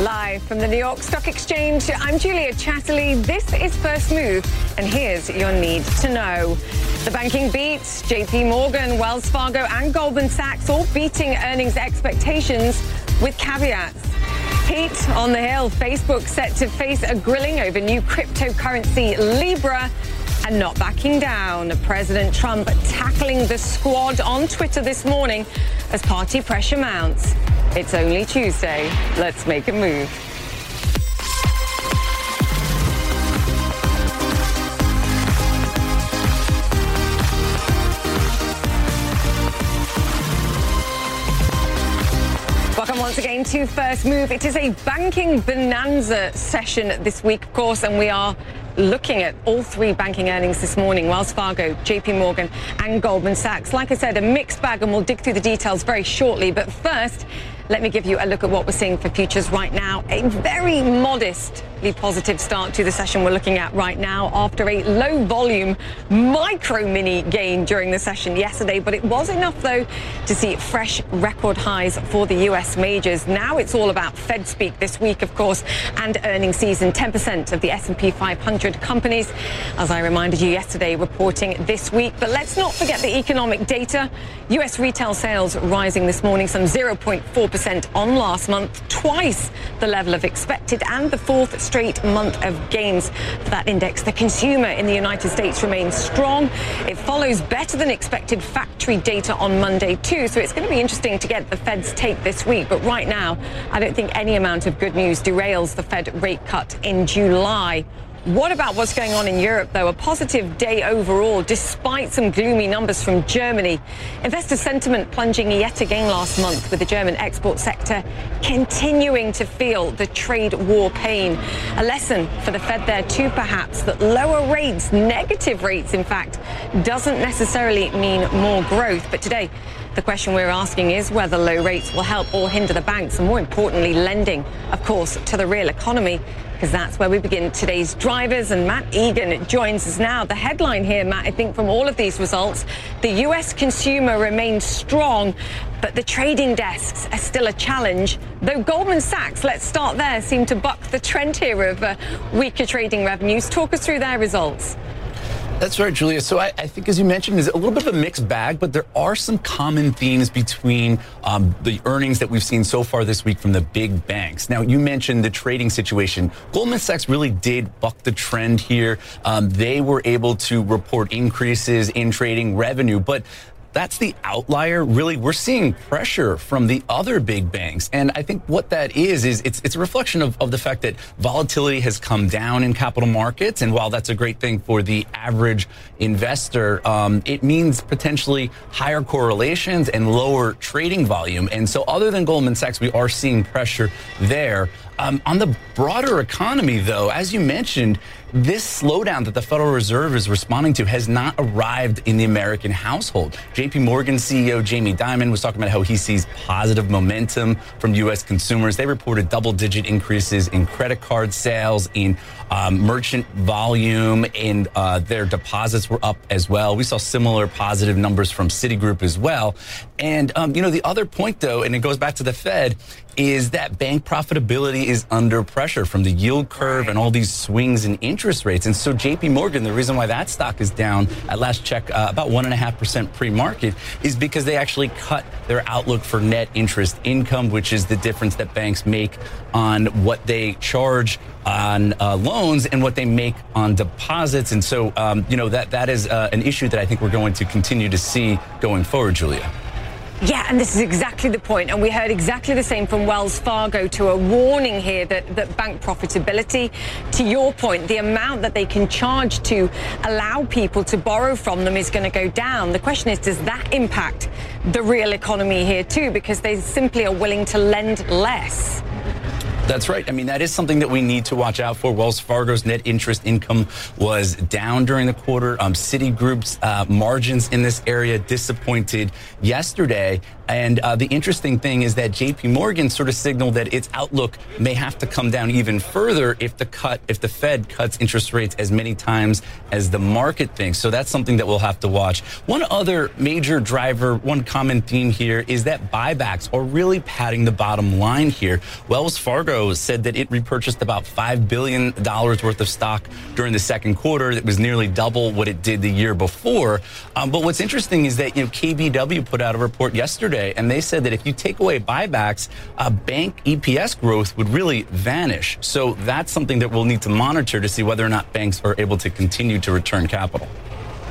Live from the New York Stock Exchange, I'm Julia Chatterley. This is First Move, and here's your need to know. The banking beats, JP Morgan, Wells Fargo and Goldman Sachs all beating earnings expectations with caveats. Heat on the hill, Facebook set to face a grilling over new cryptocurrency Libra and not backing down. President Trump tackling the squad on Twitter this morning as party pressure mounts. It's only Tuesday. Let's make a move. Welcome once again to First Move. It is a banking bonanza session this week, of course, and we are looking at all three banking earnings this morning: Wells Fargo, JP Morgan and Goldman Sachs. Like I said, a mixed bag, and we'll dig through the details very shortly. But first, let me give you a look at what we're seeing for futures right now. A very modestly positive start to the session we're looking at right now after a low volume micro-mini gain during the session yesterday. But it was enough, though, to see fresh record highs for the US majors. Now it's all about Fed speak this week, of course, and earnings season. 10% of the S&P 500 companies, as I reminded you yesterday, reporting this week. But let's not forget the economic data. US retail sales rising this morning, some 0.4% on last month, twice the level of expected, and the fourth straight month of gains for that index. The consumer in the United States remains strong. It follows better than expected factory data on Monday too, so it's going to be interesting to get the Fed's take this week. But right now, I don't think any amount of good news derails the Fed rate cut in July. What about what's going on in Europe, though? A positive day overall, despite some gloomy numbers from Germany. Investor sentiment plunging yet again last month, with the German export sector continuing to feel the trade war pain. A lesson for the Fed there too, perhaps, that lower rates, negative rates in fact, doesn't necessarily mean more growth. But today, the question we're asking is whether low rates will help or hinder the banks, and more importantly, lending, of course, to the real economy. Because that's where we begin today's drivers, and Matt Egan joins us now. The headline here, Matt, I think from all of these results, the US consumer remains strong, but the trading desks are still a challenge. Though Goldman Sachs, let's start there, seem to buck the trend here of weaker trading revenues. Talk us through their results. That's right, Julia. So I think, as you mentioned, is a little bit of a mixed bag, but there are some common themes between the earnings that we've seen so far this week from the big banks. Now, you mentioned the trading situation. Goldman Sachs really did buck the trend here. They were able to report increases in trading revenue, but that's the outlier. Really, we're seeing pressure from the other big banks. And I think what that is it's a reflection of the fact that volatility has come down in capital markets. And while that's a great thing for the average investor, it means potentially higher correlations and lower trading volume. And so other than Goldman Sachs, we are seeing pressure there. On the broader economy, though, as you mentioned, this slowdown that the Federal Reserve is responding to has not arrived in the American household. JP Morgan CEO Jamie Dimon was talking about how he sees positive momentum from U.S. consumers. They reported double-digit increases in credit card sales, in merchant volume, and their deposits were up as well. We saw similar positive numbers from Citigroup as well. And, the other point, though, and it goes back to the Fed, is that bank profitability is under pressure from the yield curve and all these swings in interest rates. And so JP Morgan, the reason why that stock is down at last check about 1.5% pre-market is because they actually cut their outlook for net interest income, which is the difference that banks make on what they charge on loans and what they make on deposits. And so, that is an issue that I think we're going to continue to see going forward, Julia. Yeah, and this is exactly the point. And we heard exactly the same from Wells Fargo to a warning here that bank profitability, to your point, the amount that they can charge to allow people to borrow from them is going to go down. The question is, does that impact the real economy here too? Because they simply are willing to lend less. That's right. I mean, that is something that we need to watch out for. Wells Fargo's net interest income was down during the quarter. Citigroup's margins in this area disappointed yesterday. And the interesting thing is that JP Morgan sort of signaled that its outlook may have to come down even further if the Fed cuts interest rates as many times as the market thinks. So that's something that we'll have to watch. One other major driver, one common theme here is that buybacks are really padding the bottom line here. Wells Fargo Bureau said that it repurchased about $5 billion worth of stock during the second quarter. That was nearly double what it did the year before. But what's interesting is that, KBW put out a report yesterday, and they said that if you take away buybacks, bank EPS growth would really vanish. So that's something that we'll need to monitor to see whether or not banks are able to continue to return capital.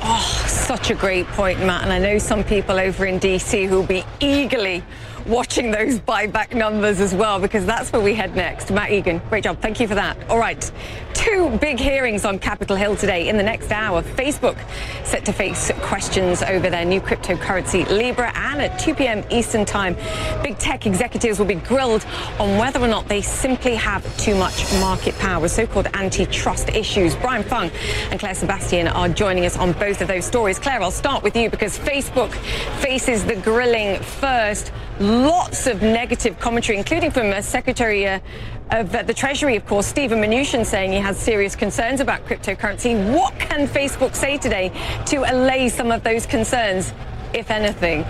Oh, such a great point, Matt. And I know some people over in D.C. who'll be eagerly watching those buyback numbers as well, because that's where we head next. Matt Egan, great job. Thank you for that. All right. Two big hearings on Capitol Hill today. In the next hour, Facebook set to face questions over their new cryptocurrency Libra. And at 2 p.m. Eastern Time, big tech executives will be grilled on whether or not they simply have too much market power, so-called antitrust issues. Brian Fung and Claire Sebastian are joining us on both of those stories. Claire, I'll start with you because Facebook faces the grilling first. Lots of negative commentary, including from Secretary of the Treasury, of course, Steven Mnuchin, saying he has serious concerns about cryptocurrency. What can Facebook say today to allay some of those concerns, if anything?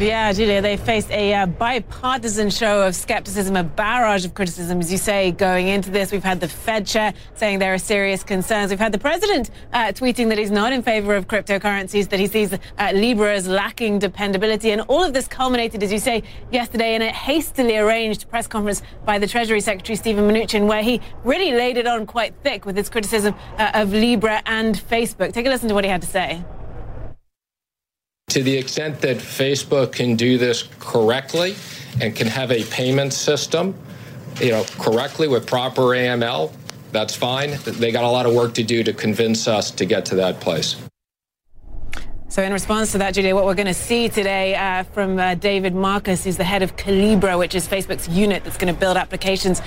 Yeah, Julia, they faced a bipartisan show of skepticism, a barrage of criticism, as you say, going into this. We've had the Fed chair saying there are serious concerns. We've had the president tweeting that he's not in favor of cryptocurrencies, that he sees Libra as lacking dependability. And all of this culminated, as you say, yesterday in a hastily arranged press conference by the Treasury Secretary, Steven Mnuchin, where he really laid it on quite thick with his criticism of Libra and Facebook. Take a listen to what he had to say. To the extent that Facebook can do this correctly and can have a payment system, correctly with proper AML, that's fine. They got a lot of work to do to convince us to get to that place. So in response to that, Julia, what we're going to see today from David Marcus, who's the head of Calibra, which is Facebook's unit that's going to build applications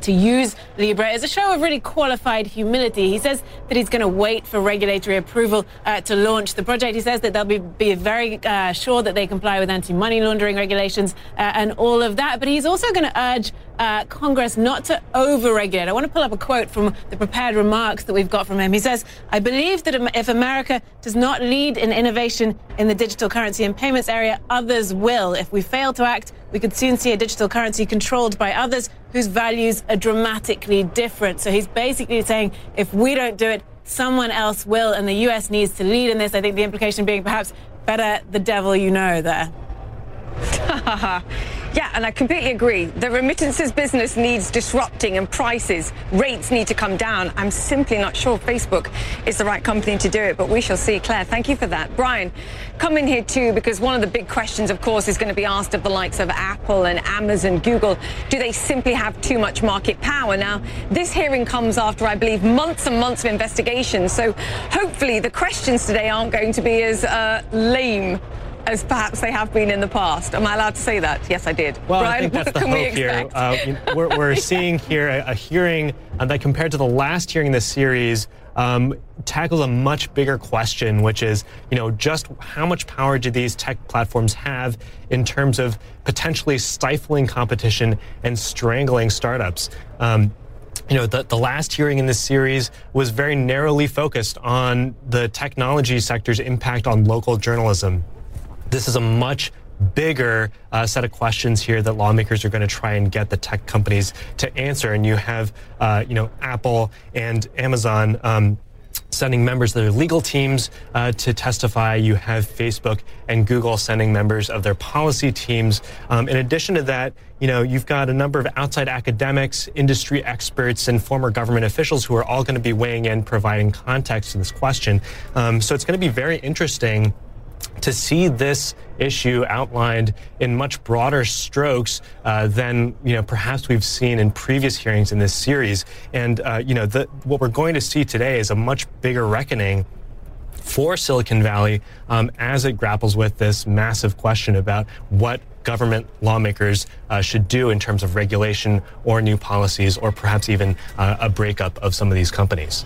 to use Libra, is a show of really qualified humility. He says that he's going to wait for regulatory approval to launch the project. He says that they'll be very sure that they comply with anti-money laundering regulations and all of that. But he's also going to urge Congress not to overregulate. I want to pull up a quote from the prepared remarks that we've got from him. He says, "I believe that if America does not lead in innovation in the digital currency and payments area, others will. If we fail to act, we could soon see a digital currency controlled by others whose values are dramatically different." So he's basically saying, if we don't do it, someone else will, and the U.S. needs to lead in this. I think the implication being perhaps better the devil you know there. Yeah, and I completely agree. The remittances business needs disrupting, and prices, rates need to come down. I'm simply not sure Facebook is the right company to do it, but we shall see. Claire, thank you for that. Brian, come in here too, because one of the big questions, of course, is going to be asked of the likes of Apple and Amazon, Google. Do they simply have too much market power? Now, this hearing comes after, I believe, months and months of investigation. So hopefully the questions today aren't going to be as lame as perhaps they have been in the past. Am I allowed to say that? Yes, I did. Well, Brian, I think that's the hope here. We're seeing here a hearing that, compared to the last hearing in this series, tackles a much bigger question, which is, just how much power do these tech platforms have in terms of potentially stifling competition and strangling startups? The last hearing in this series was very narrowly focused on the technology sector's impact on local journalism. This is a much bigger set of questions here that lawmakers are going to try and get the tech companies to answer. And you have, Apple and Amazon sending members of their legal teams to testify. You have Facebook and Google sending members of their policy teams. In addition to that, you've got a number of outside academics, industry experts, and former government officials who are all going to be weighing in, providing context to this question. So it's going to be very interesting to see this issue outlined in much broader strokes than perhaps we've seen in previous hearings in this series. And what we're going to see today is a much bigger reckoning for Silicon Valley as it grapples with this massive question about what government lawmakers should do in terms of regulation or new policies, or perhaps even a breakup of some of these companies.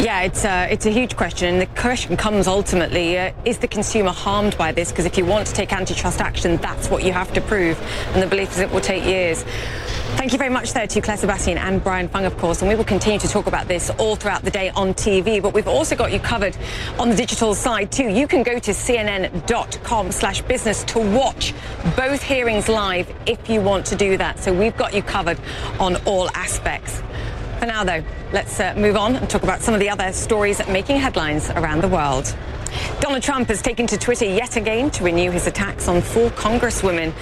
Yeah, it's a huge question. And the question comes ultimately, is the consumer harmed by this? Because if you want to take antitrust action, that's what you have to prove. And the belief is it will take years. Thank you very much there to Claire Sebastian and Brian Fung, of course. And we will continue to talk about this all throughout the day on TV. But we've also got you covered on the digital side, too. You can go to cnn.com/business to watch both hearings live if you want to do that. So we've got you covered on all aspects. For now, though, let's move on and talk about some of the other stories making headlines around the world. Donald Trump has taken to Twitter yet again to renew his attacks on four congresswomen.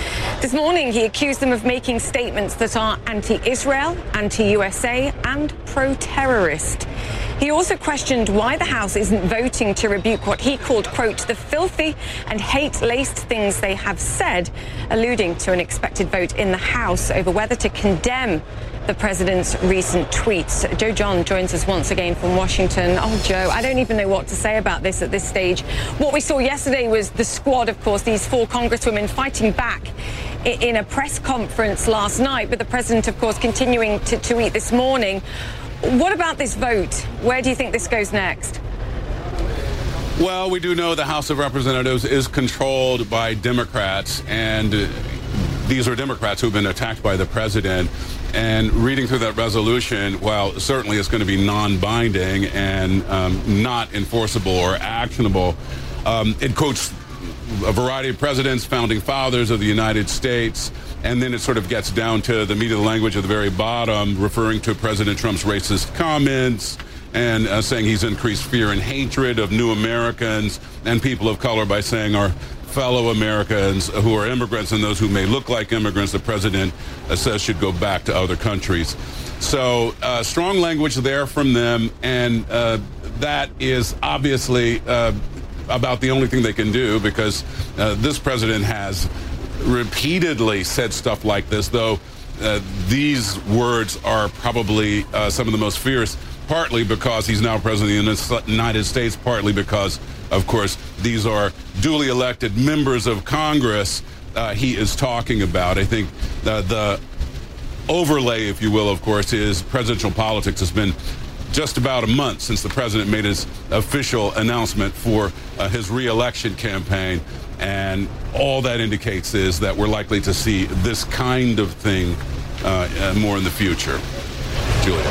This morning, he accused them of making statements that are anti-Israel, anti-USA, and pro-terrorist. He also questioned why the House isn't voting to rebuke what he called, quote, the filthy and hate-laced things they have said, alluding to an expected vote in the House over whether to condemn the president's recent tweets. Joe Johns joins us once again from Washington. Oh, Joe, I don't even know what to say about this at this stage. What we saw yesterday was the squad, of course, these four congresswomen fighting back in a press conference last night, but the president, of course, continuing to tweet this morning. What about this vote? Where do you think this goes next? Well, we do know the House of Representatives is controlled by Democrats, and these are Democrats who've been attacked by the president. And reading through that resolution, well, certainly it's going to be non-binding and not enforceable or actionable. It quotes a variety of presidents, founding fathers of the United States, and then it sort of gets down to the meat of the language at the very bottom, referring to President Trump's racist comments and saying he's increased fear and hatred of new Americans and people of color by saying our fellow Americans who are immigrants and those who may look like immigrants, the president says should go back to other countries. So strong language there from them, and that is obviously about the only thing they can do, because this president has repeatedly said stuff like this, though these words are probably some of the most fierce, partly because he's now president of the United States, partly because, of course, these are duly elected members of Congress he is talking about. I think the overlay, if you will, of course, is presidential politics has been just about a month since the president made his official announcement for his re-election campaign. And all that indicates is that we're likely to see this kind of thing more in the future. Julia.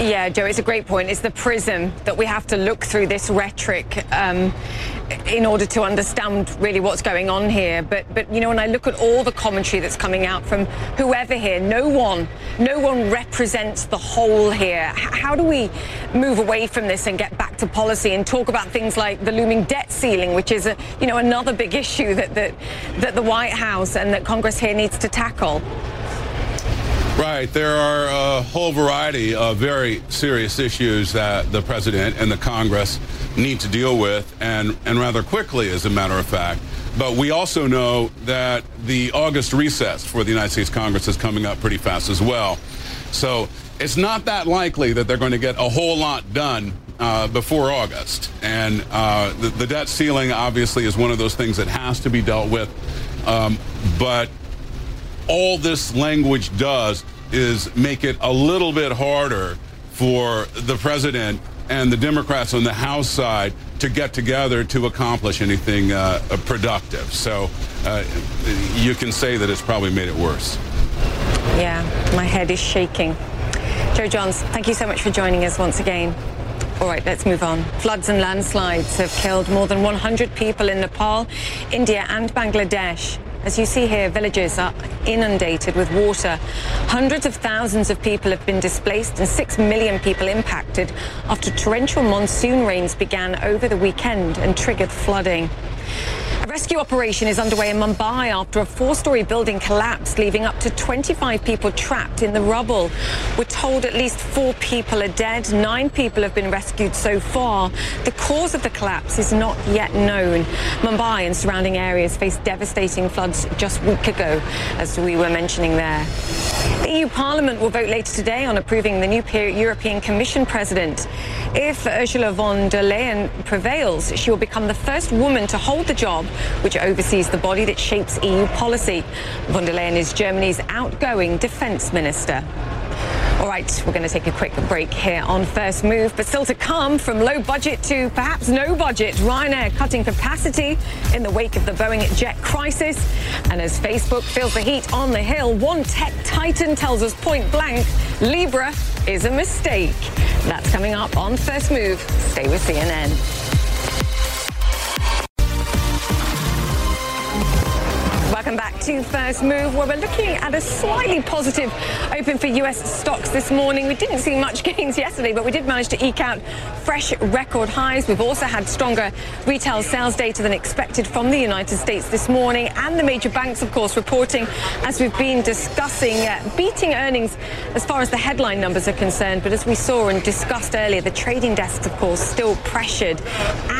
Yeah, Joe, it's a great point. It's the prism that we have to look through this rhetoric in order to understand really what's going on here. But you know, when I look at all the commentary that's coming out from whoever here, no one represents the whole here. How do we move away from this and get back to policy and talk about things like the looming debt ceiling, which is another big issue that the White House and that Congress here needs to tackle? Right. There are a whole variety of very serious issues that the president and the Congress need to deal with, and rather quickly, as a matter of fact. But we also know that the August recess for the United States Congress is coming up pretty fast as well. So it's not that likely that they're going to get a whole lot done before August. And the debt ceiling, obviously, is one of those things that has to be dealt with. But all this language does is make it a little bit harder for the president and the Democrats on the House side to get together to accomplish anything productive. So you can say that it's probably made it worse. Yeah, my head is shaking. Joe Johns, thank you so much for joining us once again. All right, let's move on. Floods and landslides have killed more than 100 people in Nepal, India and Bangladesh. As you see here, villages are inundated with water. Hundreds of thousands of people have been displaced and 6 million people impacted after torrential monsoon rains began over the weekend and triggered flooding. A rescue operation is underway in Mumbai after a 4-story building collapsed, leaving up to 25 people trapped in the rubble. We're told at least 4 people are dead. 9 people have been rescued so far. The cause of the collapse is not yet known. Mumbai and surrounding areas faced devastating floods just a week ago, as we were mentioning there. The EU Parliament will vote later today on approving the new European Commission president. If Ursula von der Leyen prevails, she will become the first woman to hold the job, which oversees the body that shapes EU policy. Von der Leyen is Germany's outgoing defence minister. All right, we're going to take a quick break here on First Move, but still to come, from low budget to perhaps no budget, Ryanair cutting capacity in the wake of the Boeing jet crisis. And as Facebook feels the heat on the hill, one tech titan tells us point blank, Libra is a mistake. That's coming up on First Move. Stay with CNN. Welcome back to First Move, where we're looking at a slightly positive open for US stocks this morning. We didn't see much gains yesterday, but we did manage to eke out fresh record highs. We've also had stronger retail sales data than expected from the United States this morning, and the major banks, of course, reporting, as we've been discussing, beating earnings as far as the headline numbers are concerned. But as we saw and discussed earlier, the trading desks, of course, still pressured,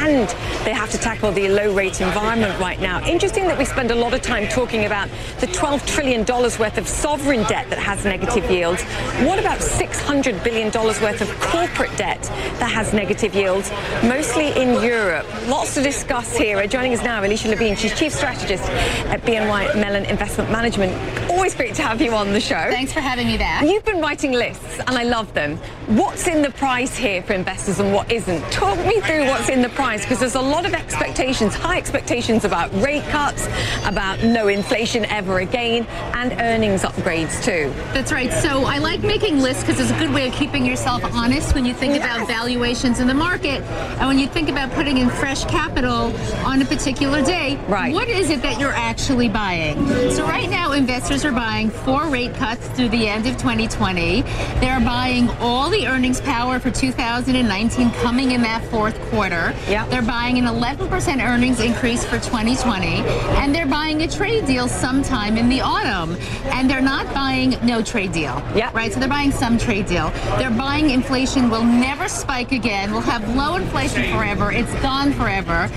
and they have to tackle the low-rate environment right now. Interesting that we spend a lot of time talking about the $12 trillion worth of sovereign debt that has negative yields. What about $600 billion worth of corporate debt that has negative yields, mostly in Europe? Lots to discuss here. Joining us now, Alicia Levine. She's Chief Strategist at BNY Mellon Investment Management. Always great to have you on the show. Thanks for having me back. You've been writing lists, and I love them. What's in the price here for investors and what isn't? Talk me through what's in the price, because there's a lot of expectations, high expectations about rate cuts, about no inflation ever again, and earnings upgrades too. That's right. So I like making lists because it's a good way of keeping yourself honest when you think about valuations in the market, and when you think about putting in fresh capital on a particular day. Right. What is it that you're actually buying? So right now, investors are buying 4 rate cuts through the end of 2020. They're buying all the earnings power for 2019 coming in that Q4. Yep. They're buying an 11% earnings increase for 2020, and they're buying a trade deal sometime in the autumn, and they're not buying no trade deal. Yeah. Right? So they're buying some trade deal. They're buying inflation will never spike again. We'll have low inflation forever. It's gone forever.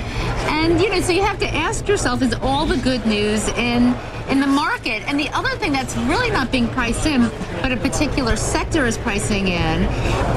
And, you know, so you have to ask yourself, is all the good news in the market? And the other thing that's really not being priced in, but a particular sector is pricing in,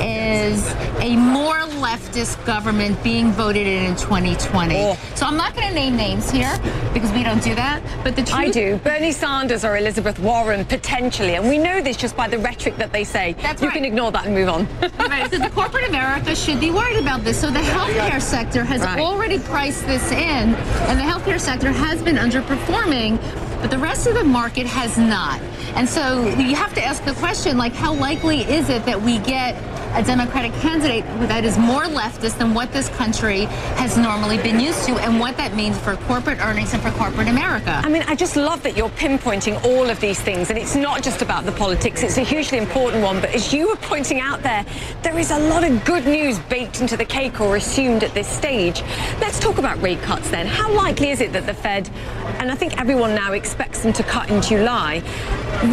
is a more leftist government being voted in 2020. Oh. So I'm not going to name names here because we don't do that. But the truth, I do. Bernie Sanders or Elizabeth Warren, potentially. And we know this just by the rhetoric that they say. That's right. You can ignore that and move on. Right. So the corporate America should be worried about this. So the healthcare sector has already priced this in, and the healthcare sector has been underperforming, but the rest of the market has not. And so you have to ask the question, like, how likely is it that we get a Democratic candidate that is more leftist than what this country has normally been used to, and what that means for corporate earnings and for corporate America? I mean, I just love that you're pinpointing all of these things, and it's not just about the politics. It's a hugely important one, but as you were pointing out there, there is a lot of good news baked into the cake or assumed at this stage. Let's talk about rate cuts then. How likely is it that the Fed, and I think everyone now expects them to cut in July,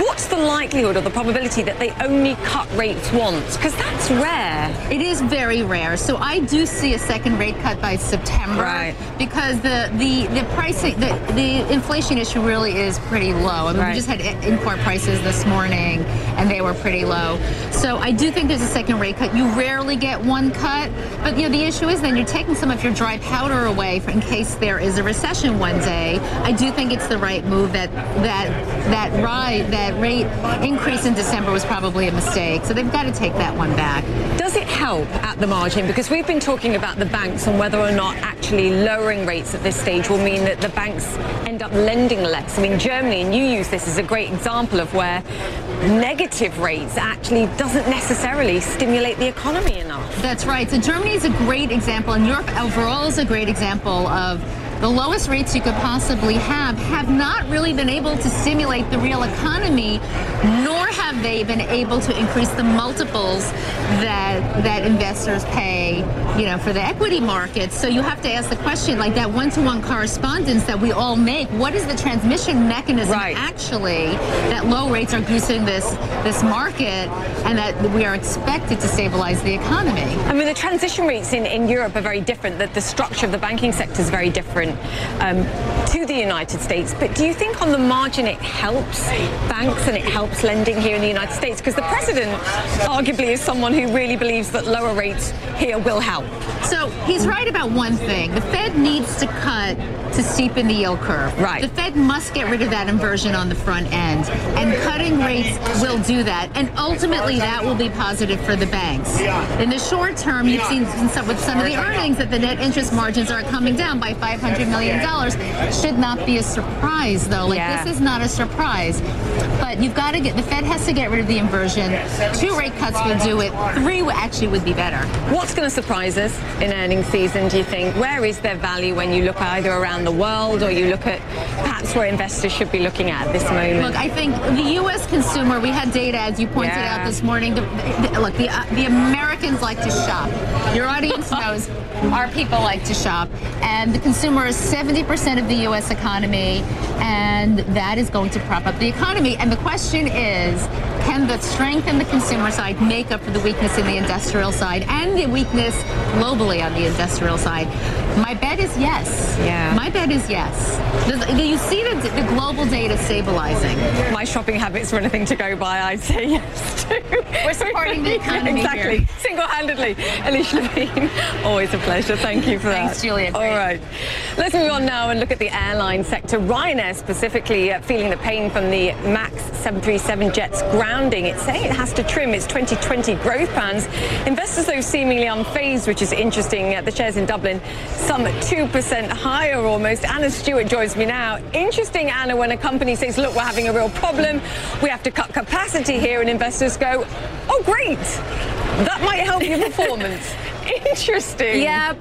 what's the likelihood or the probability that they only cut rates once? Because that's rare. It is very rare. So I do see a second rate cut by September, because the pricing, the inflation issue really is pretty low. I mean, we just had import prices this morning, and they were pretty low. So I do think there's a second rate cut. You rarely get one cut, but you know the issue is then you're taking some of your dry powder away for, in case there is a recession one day. I do think it's the right move. That rate increase in December was probably a mistake. So they've got to take that one back. Does it help at the margin? Because we've been talking about the banks and whether or not actually lowering rates at this stage will mean that the banks end up lending less. I mean, Germany, and you use this as a great example of where negative rates actually doesn't necessarily stimulate the economy enough. That's right. So Germany is a great example, and Europe overall is a great example of the lowest rates you could possibly have not really been able to stimulate the real economy, nor have they been able to increase the multiples that investors pay, you know, for the equity markets. So you have to ask the question, like that one-to-one correspondence that we all make, what is the transmission mechanism actually that low rates are goosing this market, and that we are expected to stabilize the economy? I mean, the transition rates in Europe are very different, that the structure of the banking sector is very different. Britain to the United States. But do you think on the margin it helps banks and it helps lending here in the United States? Because the president arguably is someone who really believes that lower rates here will help. So he's right about one thing. The Fed needs to cut to steepen the yield curve. Right. The Fed must get rid of that inversion on the front end, and cutting rates will do that. And ultimately that will be positive for the banks. In the short term, you've seen with some of the earnings that the net interest margins are coming down by $500 million. Should not be a surprise, though. Like, this is not a surprise. But you've got to get, the Fed has to get rid of the inversion. 2 rate cuts will do it. 3 actually would be better. What's going to surprise us in earnings season, do you think? Where is their value when you look either around the world or you look at perhaps where investors should be looking at this moment? Look, I think the U.S. consumer, we had data, as you pointed out this morning. Look, the Americans like to shop. Your audience knows our people like to shop. And the consumer is 70% of the U.S. economy, and that is going to prop up the economy. And the question is, can the strength in the consumer side make up for the weakness in the industrial side and the weakness globally on the industrial side? My bet is yes. Yeah. My bet is yes. You see the global data stabilizing. My shopping habits were anything to go by, I'd say yes to. We're supporting the economy here. Single-handedly. Alicia Levine, always a pleasure. Thank you for that. Thanks, Julia. All right. Let's move on now and look at the airline sector. Ryanair specifically feeling the pain from the MAX 737 jet's grounding. It's saying it has to trim its 2020 growth plans. Investors, though, seemingly unfazed, which is interesting. The shares in Dublin, some 2% higher almost. Anna Stewart joins me now. Interesting, Anna, when a company says, look, we're having a real problem. We have to cut capacity here, and investors go, oh, great. That might help your performance. Interesting. Yeah.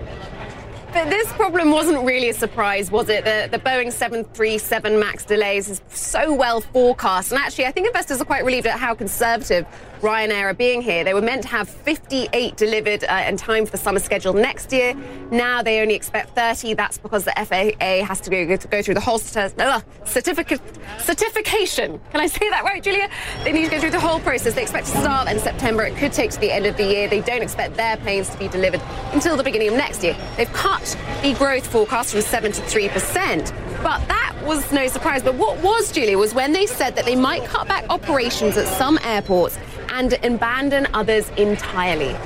But this problem wasn't really a surprise, was it? The Boeing 737 MAX delays is so well forecast. And actually, I think investors are quite relieved at how conservative Ryanair are being here. They were meant to have 58 delivered in time for the summer schedule next year. Now they only expect 30. That's because the FAA has to go through the whole certification. Can I say that right, Julia? They need to go through the whole process. They expect to start in September. It could take to the end of the year. They don't expect their planes to be delivered until the beginning of next year. They've cut the growth forecast from 7 to 3%. But that was no surprise. But what was, Julia, was when they said that they might cut back operations at some airports and abandon others entirely.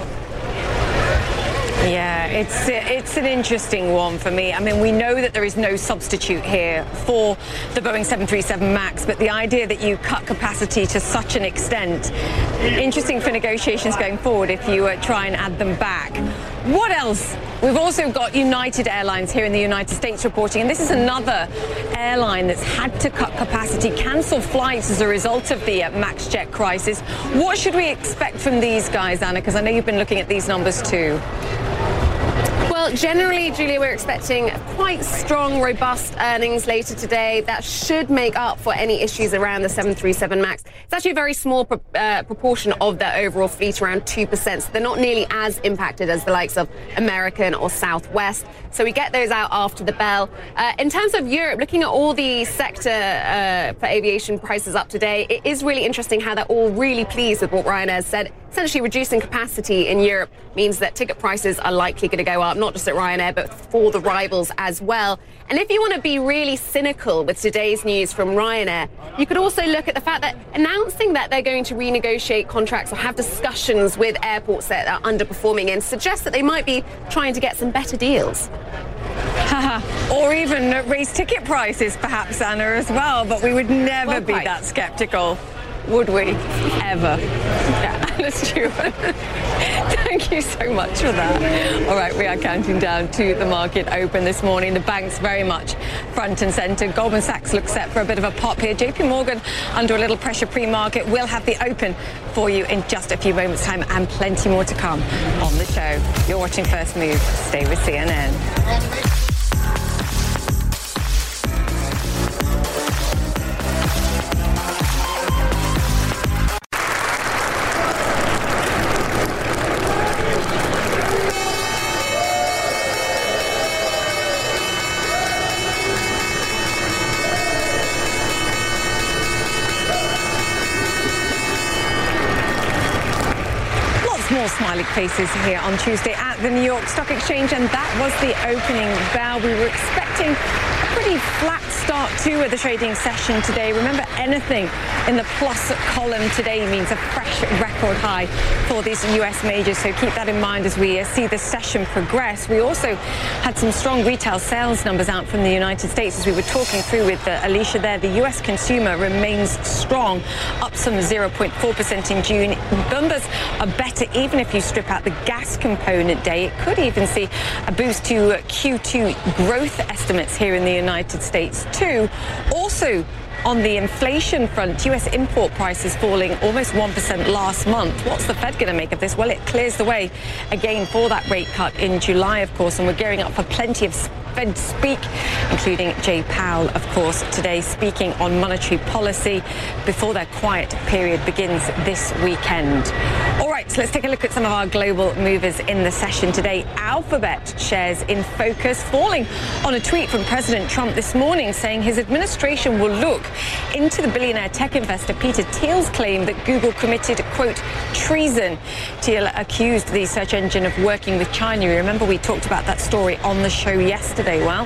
Yeah, it's an interesting one for me. I mean, we know that there is no substitute here for the Boeing 737 MAX, but the idea that you cut capacity to such an extent, interesting for negotiations going forward if you try and add them back. What else? We've also got United Airlines here in the United States reporting, and this is another airline that's had to cut capacity, cancel flights as a result of the MAX jet crisis. What should we expect from these guys, Anna? Because I know you've been looking at these numbers too. Well, generally, Julia, we're expecting quite strong, robust earnings later today. That should make up for any issues around the 737 MAX. It's actually a very small proportion of their overall fleet, around 2%. So they're not nearly as impacted as the likes of American or Southwest. So we get those out after the bell. In terms of Europe, looking at all the sector for aviation prices up today, it is really interesting how they're all really pleased with what Ryanair said. Essentially, reducing capacity in Europe means that ticket prices are likely going to go up, not just at Ryanair, but for the rivals as well. And if you want to be really cynical with today's news from Ryanair, you could also look at the fact that announcing that they're going to renegotiate contracts or have discussions with airports that are underperforming and suggests that they might be trying to get some better deals. Or even raise ticket prices, perhaps, Anna, as well. But we would never be that sceptical. Would we ever? Anna Stewart, thank you so much for that. All right, we are counting down to the market open this morning. The banks very much front and centre. Goldman Sachs looks set for a bit of a pop here. JP Morgan under a little pressure pre-market. We'll have the open for you in just a few moments' time and plenty more to come on the show. You're watching First Move. Stay with CNN. more smiley faces here on Tuesday at the New York Stock Exchange, and that was the opening bell. We were expecting a pretty flat start to the trading session today. Remember, anything in the plus column today means a fresh record high for these U.S. majors, so keep that in mind as we see the session progress. We also had some strong retail sales numbers out from the United States, as we were talking through with Alicia there. The U.S. consumer remains strong, up some 0.4% in June. Numbers are better even if you strip out the gas component day. It could even see a boost to Q2 growth estimates here in the United States too. Also, on the inflation front, U.S. import prices falling almost 1% last month. What's the Fed going to make of this? Well, it clears the way again for that rate cut in July, of course, and we're gearing up for plenty of Fed speak, including Jay Powell, of course, today speaking on monetary policy before their quiet period begins this weekend. All right, so let's take a look at some of our global movers in the session today. Alphabet shares in focus, falling on a tweet from President Trump this morning saying his administration will look into the billionaire tech investor Peter Thiel's claim that Google committed, quote, treason. Thiel accused the search engine of working with China. You remember we talked about that story on the show yesterday. Well,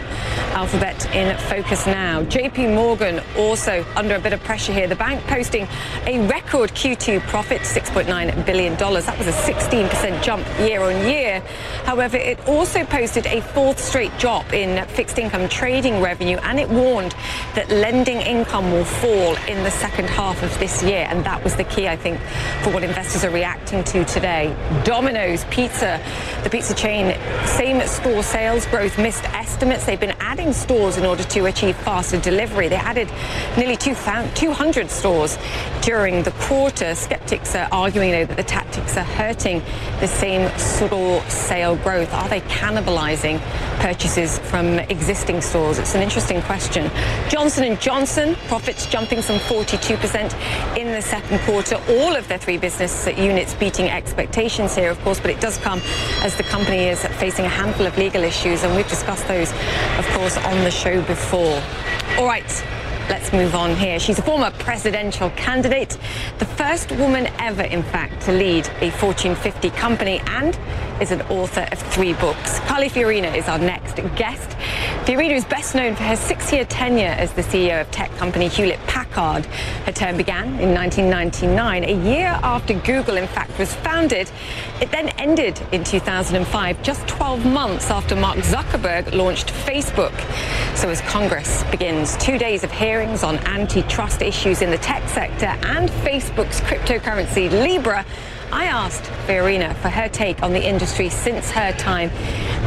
Alphabet in focus now. JP Morgan also under a bit of pressure here. The bank posting a record Q2 profit, $6.9 billion. That was a 16% jump year on year. However, it also posted a fourth straight drop in fixed income trading revenue, and it warned that lending income will fall in the second half of this year, and that was the key, I think, for what investors are reacting to today. Domino's Pizza, the pizza chain, same store sales growth missed estimates. They've been adding stores in order to achieve faster delivery. They added nearly 200 stores during the quarter. Skeptics are arguing, though, that the tactics are hurting the same store sale growth. Are they cannibalizing purchases from existing stores? It's an interesting question. Johnson & Johnson, profits jumping some 42% in the second quarter. All of their three business units beating expectations here, of course, but it does come as the company is facing a handful of legal issues, and we've discussed those, of course, on the show before. All right, let's move on here. She's a former presidential candidate, the first woman ever, in fact, to lead a Fortune 50 company, and is an author of 3 books. Carly Fiorina is our next guest. Fiorina is best known for her 6-year tenure as the CEO of tech company Hewlett-Packard. Her term began in 1999, a year after Google, in fact, was founded. It then ended in 2005, just 12 months after Mark Zuckerberg launched Facebook. So as Congress begins 2 days of hearings on antitrust issues in the tech sector and Facebook's cryptocurrency Libra, I asked Fiorina for her take on the industry since her time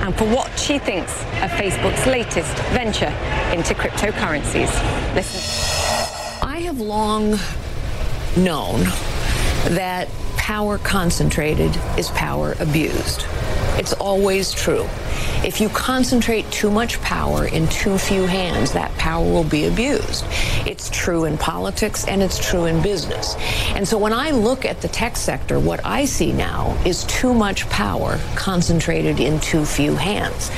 and for what she thinks of Facebook's latest venture into cryptocurrencies. Listen. I have long known that power concentrated is power abused. It's always true. If you concentrate too much power in too few hands, that power will be abused. It's true in politics and it's true in business. And so when I look at the tech sector, what I see now is too much power concentrated in too few hands.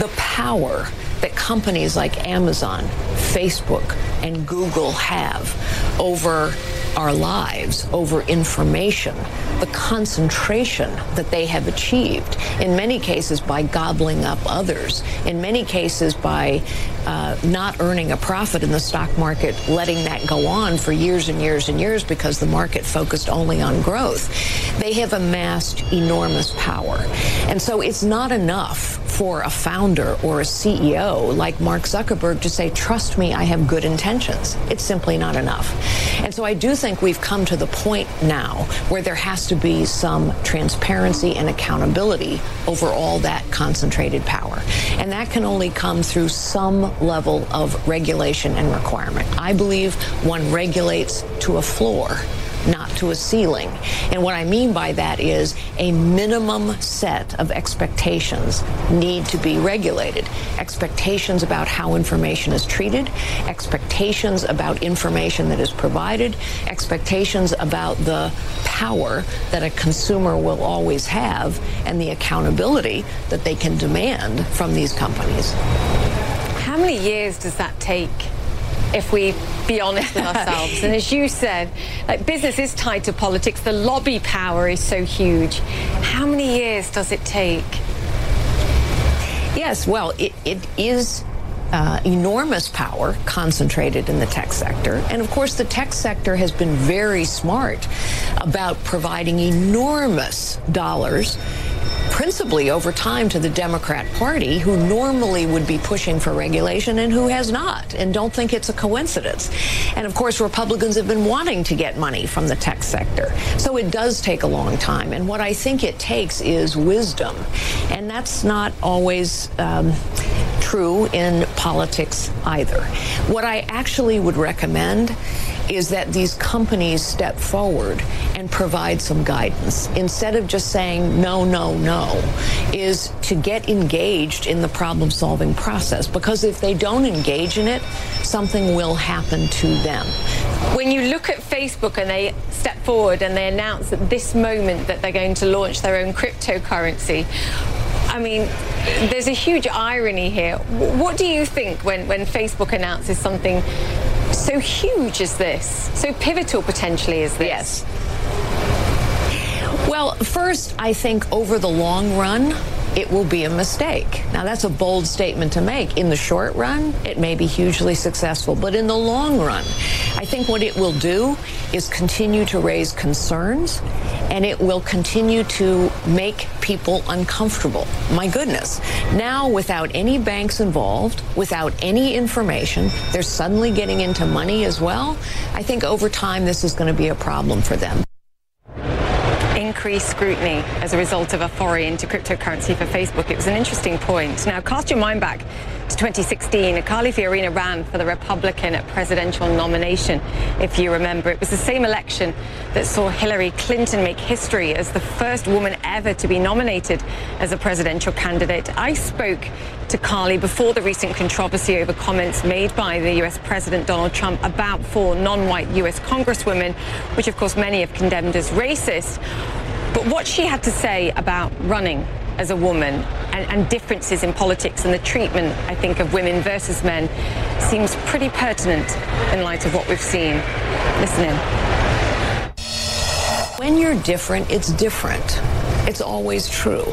The power that companies like Amazon, Facebook, and Google have over our lives, over information, the concentration that they have achieved, in many cases by gobbling up others, in many cases by not earning a profit in the stock market, letting that go on for years and years and years because the market focused only on growth. They have amassed enormous power. And so it's not enough for a founder or a CEO like Mark Zuckerberg to say, trust me, I have good intentions. It's simply not enough. And so I do think we've come to the point now where there has to be some transparency and accountability over all that concentrated power. And that can only come through some level of regulation and requirement. I believe one regulates to a floor, not to a ceiling. And what I mean by that is a minimum set of expectations need to be regulated. Expectations about how information is treated, expectations about information that is provided, expectations about the power that a consumer will always have, and the accountability that they can demand from these companies. How many years does that take? if we be honest with ourselves. And as you said, like, business is tied to politics. The lobby power is so huge. How many years does it take? Yes, well, it is enormous power concentrated in the tech sector. And of course, the tech sector has been very smart about providing enormous dollars, principally over time, to the Democrat Party, who normally would be pushing for regulation and who has not, and don't think it's a coincidence. And of course, Republicans have been wanting to get money from the tech sector. So it does take a long time. And what I think it takes is wisdom. And that's not always true in politics either. What I actually would recommend is that these companies step forward and provide some guidance. Instead of just saying no, no, no, is to get engaged in the problem-solving process, because if they don't engage in it, something will happen to them. When you look at Facebook and they step forward and they announce at this moment that they're going to launch their own cryptocurrency, I mean, there's a huge irony here. What do you think when Facebook announces something so huge as this, so pivotal potentially as this? Yes. Well, first, I think over the long run, it will be a mistake. Now, that's a bold statement to make. In the short run, it may be hugely successful. But in the long run, I think what it will do is continue to raise concerns, and it will continue to make people uncomfortable. My goodness. Now, without any banks involved, without any information, they're suddenly getting into money as well. I think over time, this is going to be a problem for them. Increased scrutiny as a result of a foray into cryptocurrency for Facebook. It was an interesting point. Now, cast your mind back to 2016. Carly Fiorina ran for the Republican presidential nomination, if you remember. It was the same election that saw Hillary Clinton make history as the first woman ever to be nominated as a presidential candidate. I spoke to Carly before the recent controversy over comments made by the US President Donald Trump about four non-white US congresswomen, which of course many have condemned as racist. But what she had to say about running as a woman and differences in politics and the treatment, I think, of women versus men seems pretty pertinent in light of what we've seen. Listen in. When you're different, it's different. It's always true.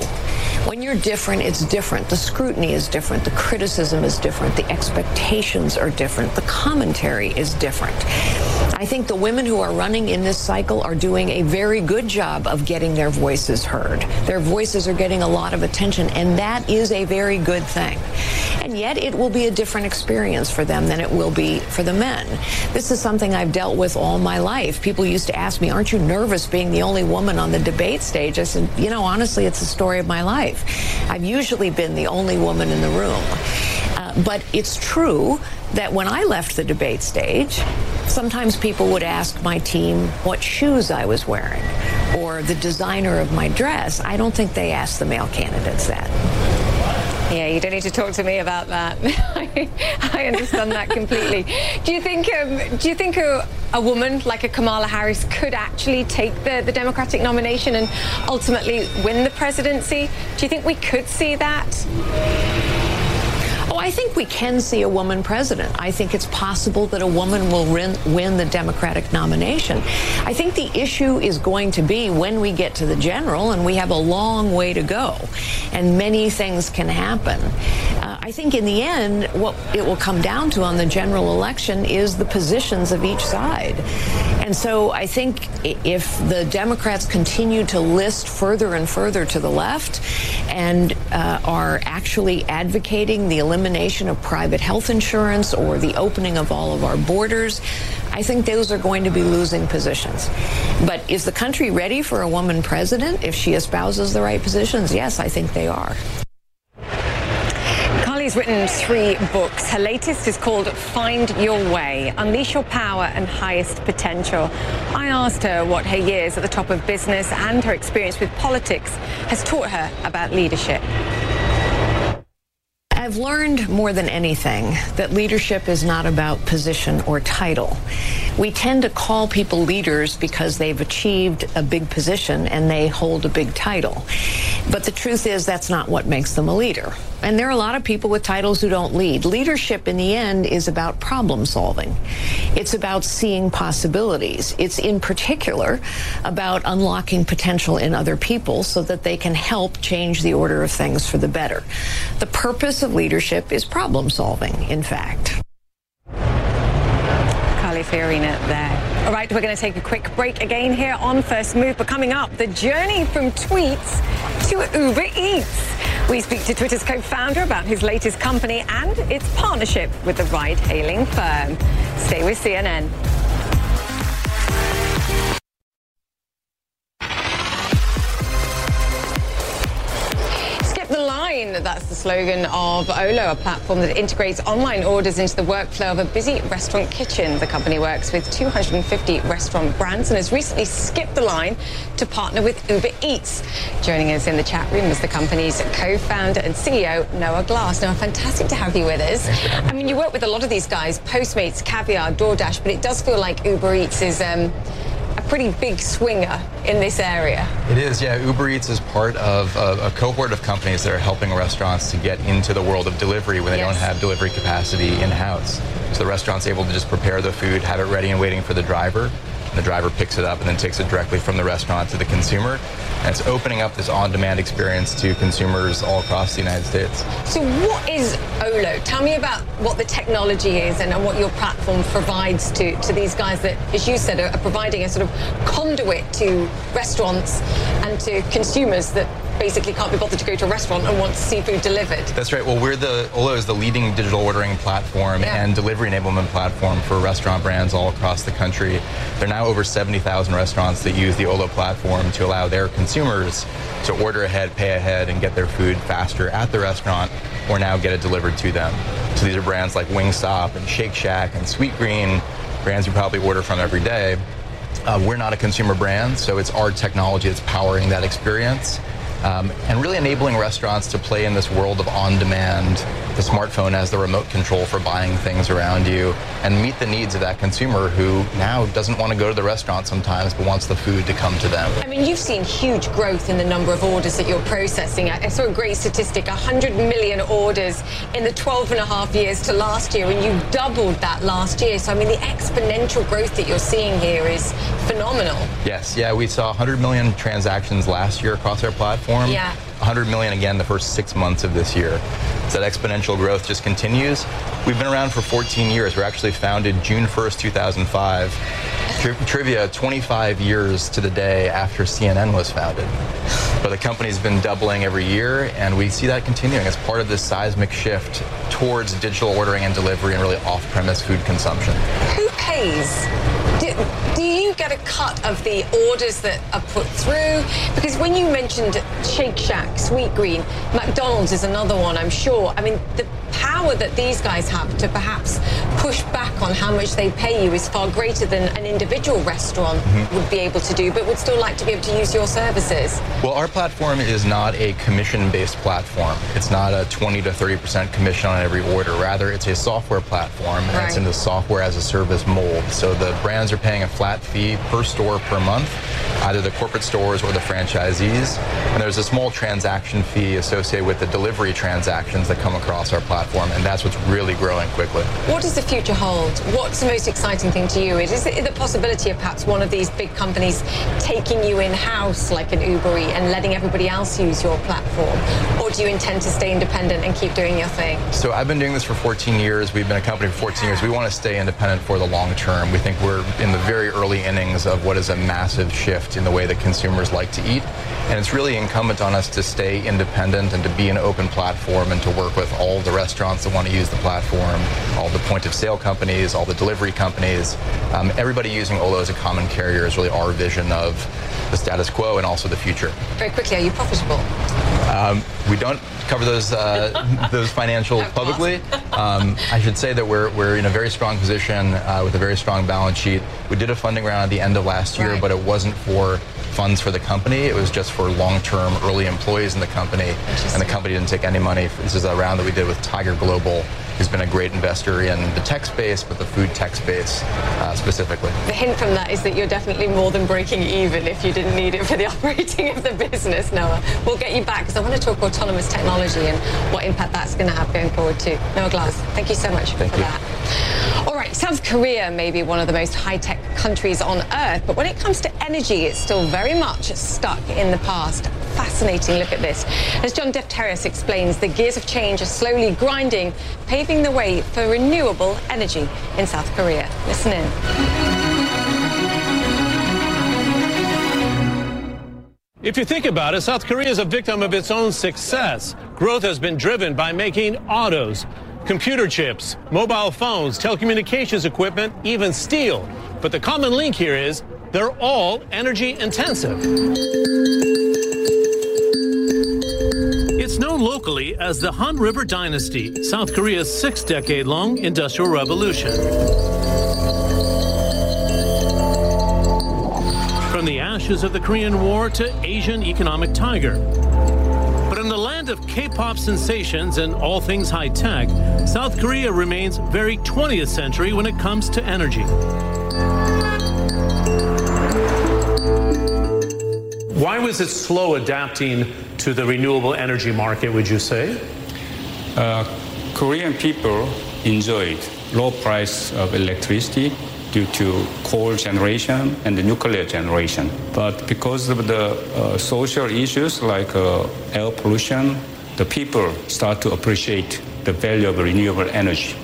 When you're different, it's different. The scrutiny is different. The criticism is different. The expectations are different. The commentary is different. I think the women who are running in this cycle are doing a very good job of getting their voices heard. Their voices are getting a lot of attention, and that is a very good thing. And yet it will be a different experience for them than it will be for the men. This is something I've dealt with all my life. People used to ask me, aren't you nervous being the only woman on the debate stage? I said, you know, honestly, it's the story of my life. I've usually been the only woman in the room. But it's true that when I left the debate stage, sometimes people would ask my team what shoes I was wearing or the designer of my dress. I don't think they asked the male candidates that. Yeah, you don't need to talk to me about that. I understand that completely. Do you think a woman like a Kamala Harris could actually take the Democratic nomination and ultimately win the presidency? Do you think we could see that? Oh, I think we can see a woman president. I think it's possible that a woman will win the Democratic nomination. I think the issue is going to be when we get to the general, and we have a long way to go, and many things can happen. I think in the end, what it will come down to on the general election is the positions of each side. And so I think if the Democrats continue to list further and further to the left and are actually advocating the elimination of private health insurance or the opening of all of our borders, I think those are going to be losing positions. But is the country ready for a woman president if she espouses the right positions? Yes, I think they are. She's written 3 books. Her latest is called Find Your Way, Unleash Your Power and Highest Potential. I asked her what her years at the top of business and her experience with politics has taught her about leadership. I've learned more than anything that leadership is not about position or title. We tend to call people leaders because they've achieved a big position and they hold a big title. But the truth is that's not what makes them a leader. And there are a lot of people with titles who don't lead. Leadership in the end is about problem solving. It's about seeing possibilities. It's in particular about unlocking potential in other people so that they can help change the order of things for the better. The purpose of leadership is problem solving, in fact. Carly Fiorina there. All right, we're going to take a quick break again here on First Move. But coming up, the journey from tweets to Uber Eats. We speak to Twitter's co-founder about his latest company and its partnership with the ride-hailing firm. Stay with CNN. Skip the line. That's the slogan of Olo, a platform that integrates online orders into the workflow of a busy restaurant kitchen. The company works with 250 restaurant brands and has recently skipped the line to partner with Uber Eats. Joining us in the chat room is the company's co-founder and CEO, Noah Glass. Noah, fantastic to have you with us. I mean, you work with a lot of these guys, Postmates, Caviar, DoorDash, but it does feel like Uber Eats is a pretty big swinger in this area. It is, yeah. Uber Eats is part of a cohort of companies that are helping restaurants to get into the world of delivery when they don't have delivery capacity in-house. So the restaurant's able to just prepare the food, have it ready and waiting for the driver. The driver picks it up and then takes it directly from the restaurant to the consumer. And it's opening up this on-demand experience to consumers all across the United States. So what is Olo? Tell me about what the technology is and what your platform provides to these guys that, as you said, are providing a sort of conduit to restaurants and to consumers that basically can't be bothered to go to a restaurant and want seafood delivered. That's right. Well, Olo is the leading digital ordering platform and delivery enablement platform for restaurant brands all across the country. There are now over 70,000 restaurants that use the Olo platform to allow their consumers to order ahead, pay ahead, and get their food faster at the restaurant or now get it delivered to them. So these are brands like Wingstop and Shake Shack and Sweetgreen, brands you probably order from every day. We're not a consumer brand, so it's our technology that's powering that experience. And really enabling restaurants to play in this world of on-demand, the smartphone as the remote control for buying things around you, and meet the needs of that consumer who now doesn't want to go to the restaurant sometimes, but wants the food to come to them. I mean, you've seen huge growth in the number of orders that you're processing. I saw a great statistic, 100 million orders in the 12.5 years to last year, and you doubled that last year. So, I mean, the exponential growth that you're seeing here is phenomenal. Yes, yeah, we saw 100 million transactions last year across our platform. 100 million again the first 6 months of this year. So that exponential growth just continues. We've been around for 14 years. We're actually founded June 1st, 2005. Trivia, 25 years to the day after CNN was founded. But the company's been doubling every year, and we see that continuing as part of this seismic shift towards digital ordering and delivery and really off-premise food consumption. Who pays? Do you get a cut of the orders that are put through? Because when you mentioned Shake Shack, Sweetgreen, McDonald's is another one, I'm sure. I mean, the power that these guys have to perhaps push back on how much they pay you is far greater than an individual restaurant would be able to do, but would still like to be able to use your services. Well, our platform is not a commission-based platform. It's not a 20 to 30% commission on every order. Rather, it's a software platform, and it's in the software as a service mold. So the brands are paying a flat fee per store per month, either the corporate stores or the franchisees. And there's a small transaction fee associated with the delivery transactions that come across our platform, and that's what's really growing quickly. What does the future hold? What's the most exciting thing to you? Is it the possibility of perhaps one of these big companies taking you in-house like an Uber Eats and letting everybody else use your platform? Or do you intend to stay independent and keep doing your thing? So I've been doing this for 14 years. We've been a company for 14 years. We want to stay independent for the long term. We think we're in the very early innings of what is a massive shift in the way that consumers like to eat. And it's really incumbent on us to stay independent and to be an open platform and to work with all the restaurants that want to use the platform, all the point of sale companies, all the delivery companies. Everybody using Olo as a common carrier is really our vision of the status quo and also the future. Very quickly, are you profitable? We don't cover those those financials publicly. I should say that we're in a very strong position with a very strong balance sheet. We did a funding round at the end of last year, but it wasn't for funds for the company. It was just for long-term early employees in the company, and the company didn't take any money. This is a round that we did with Tiger Global who's been a great investor in the tech space, but the food tech space specifically. The hint from that is that you're definitely more than breaking even if you didn't need it for the operating of the business, Noah. We'll get you back because I want to talk autonomous technology and what impact that's going to have going forward too. Noah Glass, thank you so much for that. All right, South Korea may be one of the most high-tech countries on earth, but when it comes to energy, it's still very much stuck in the past. Fascinating look at this. As John Defteris explains, the gears of change are slowly grinding, paving the way for renewable energy in South Korea. Listen in. If you think about it, South Korea is a victim of its own success. Growth has been driven by making autos, computer chips, mobile phones, telecommunications equipment, even steel. But the common link here is they're all energy intensive. It's known locally as the Han River Dynasty, South Korea's six-decade-long industrial revolution. From the ashes of the Korean War to Asian economic tiger. But in the land of K-pop sensations and all things high-tech, South Korea remains very 20th century when it comes to energy. Why was it slow adapting to the renewable energy market, would you say? Korean people enjoyed low price of electricity due to coal generation and the nuclear generation. But because of the social issues like air pollution, the people start to appreciate the value of renewable energy.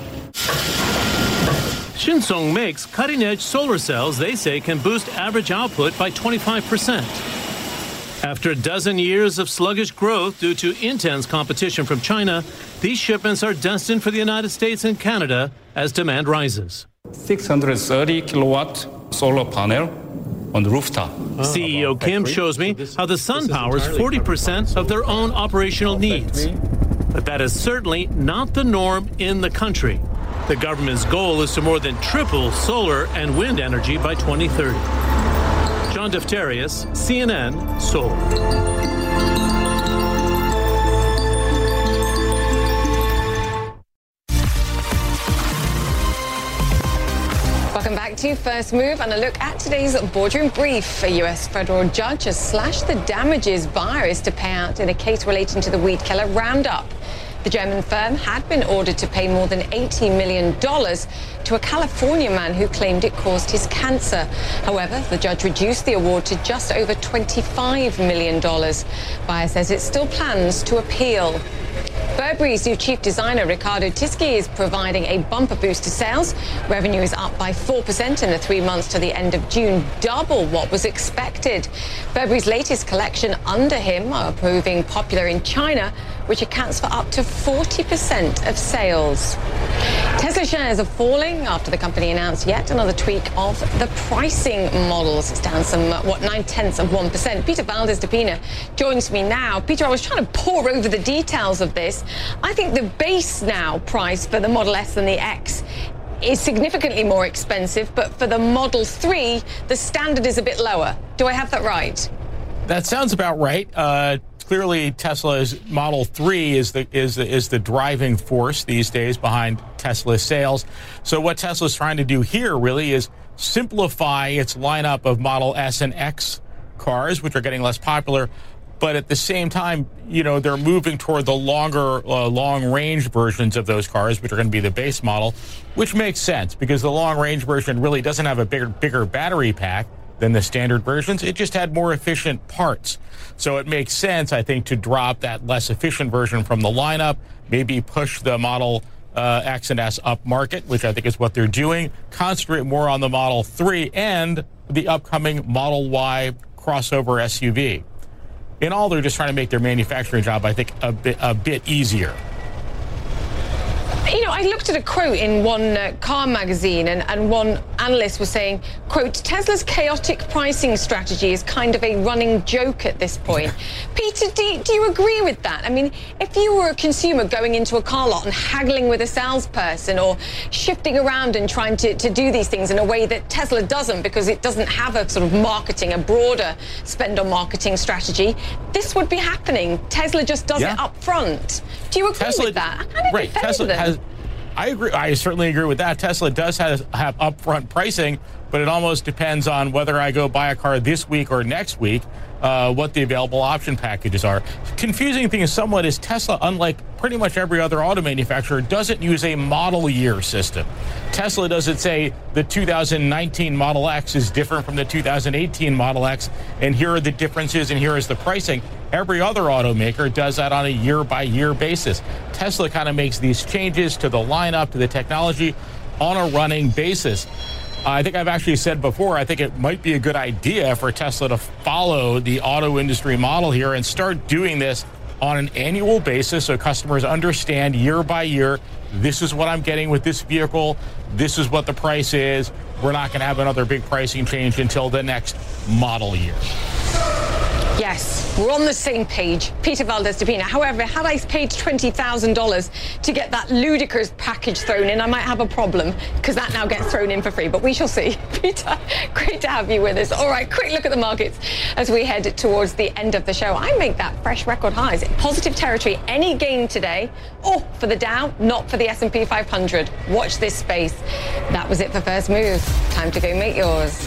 Shinsong makes cutting-edge solar cells they say can boost average output by 25%. After a dozen years of sluggish growth due to intense competition from China, these shipments are destined for the United States and Canada as demand rises. 630 kilowatt solar panel on the rooftop. CEO Kim shows me how the sun powers 40% of their own operational needs. But that is certainly not the norm in the country. The government's goal is to more than triple solar and wind energy by 2030. John Defterius, CNN, Seoul. Welcome back to First Move and a look at today's boardroom brief. A U.S. federal judge has slashed the damages Bayer is to pay out in a case relating to the weed killer Roundup. The German firm had been ordered to pay more than $80 million to a California man who claimed it caused his cancer. However, the judge reduced the award to just over $25 million. Bayer says it still plans to appeal. Burberry's new chief designer, Riccardo Tisci, is providing a bumper boost to sales. Revenue is up by 4% in the 3 months to the end of June, double what was expected. Burberry's latest collection, Under Him, are proving popular in China, which accounts for up to 40% of sales. Tesla shares are falling after the company announced yet another tweak of the pricing models. It's down some, 0.9%. Peter Valdes-Depina joins me now. Peter, I was trying to pore over the details of this. I think the base now price for the Model S and the X is significantly more expensive, but for the Model 3, the standard is a bit lower. Do I have that right? That sounds about right. Clearly, Tesla's Model 3 is the driving force these days behind Tesla sales. So what Tesla's trying to do here really is simplify its lineup of Model S and X cars, which are getting less popular. But at the same time, you know, they're moving toward the longer, long-range versions of those cars, which are going to be the base model, which makes sense because the long-range version really doesn't have a bigger battery pack than the standard versions. It just had more efficient parts. So it makes sense, I think, to drop that less efficient version from the lineup, maybe push the Model X and S up market, which I think is what they're doing, concentrate more on the Model 3 and the upcoming Model Y crossover SUV. In all, they're just trying to make their manufacturing job, I think, a bit easier. You know, I looked at a quote in one car magazine and one analyst was saying, quote, Tesla's chaotic pricing strategy is kind of a running joke at this point. Peter, do you agree with that? I mean, if you were a consumer going into a car lot and haggling with a salesperson or shifting around and trying to do these things in a way that Tesla doesn't because it doesn't have a sort of marketing, a broader spend on marketing strategy, this would be happening. Tesla just does it up front. Do you agree with that? How do you defend them? I agree. I certainly agree with that. Tesla does have upfront pricing, but it almost depends on whether I go buy a car this week or next week, what the available option packages are. Confusing thing is somewhat is Tesla, unlike pretty much every other auto manufacturer, doesn't use a model year system. Tesla doesn't say the 2019 Model X is different from the 2018 Model X, and here are the differences and here is the pricing. Every other automaker does that on a year-by-year basis. Tesla kind of makes these changes to the lineup, to the technology, on a running basis. I think I've actually said before, I think it might be a good idea for Tesla to follow the auto industry model here and start doing this on an annual basis so customers understand year by year, this is what I'm getting with this vehicle, this is what the price is. We're not going to have another big pricing change until the next model year. Yes, we're on the same page. Peter Valdez de Pina. However, had I paid $20,000 to get that ludicrous package thrown in, I might have a problem because that now gets thrown in for free. But we shall see. Peter, great to have you with us. All right, quick look at the markets as we head towards the end of the show. I make that fresh record highs in positive territory. Any gain today, or for the Dow, not for the S&P 500. Watch this space. That was it for First Move. Time to go make yours.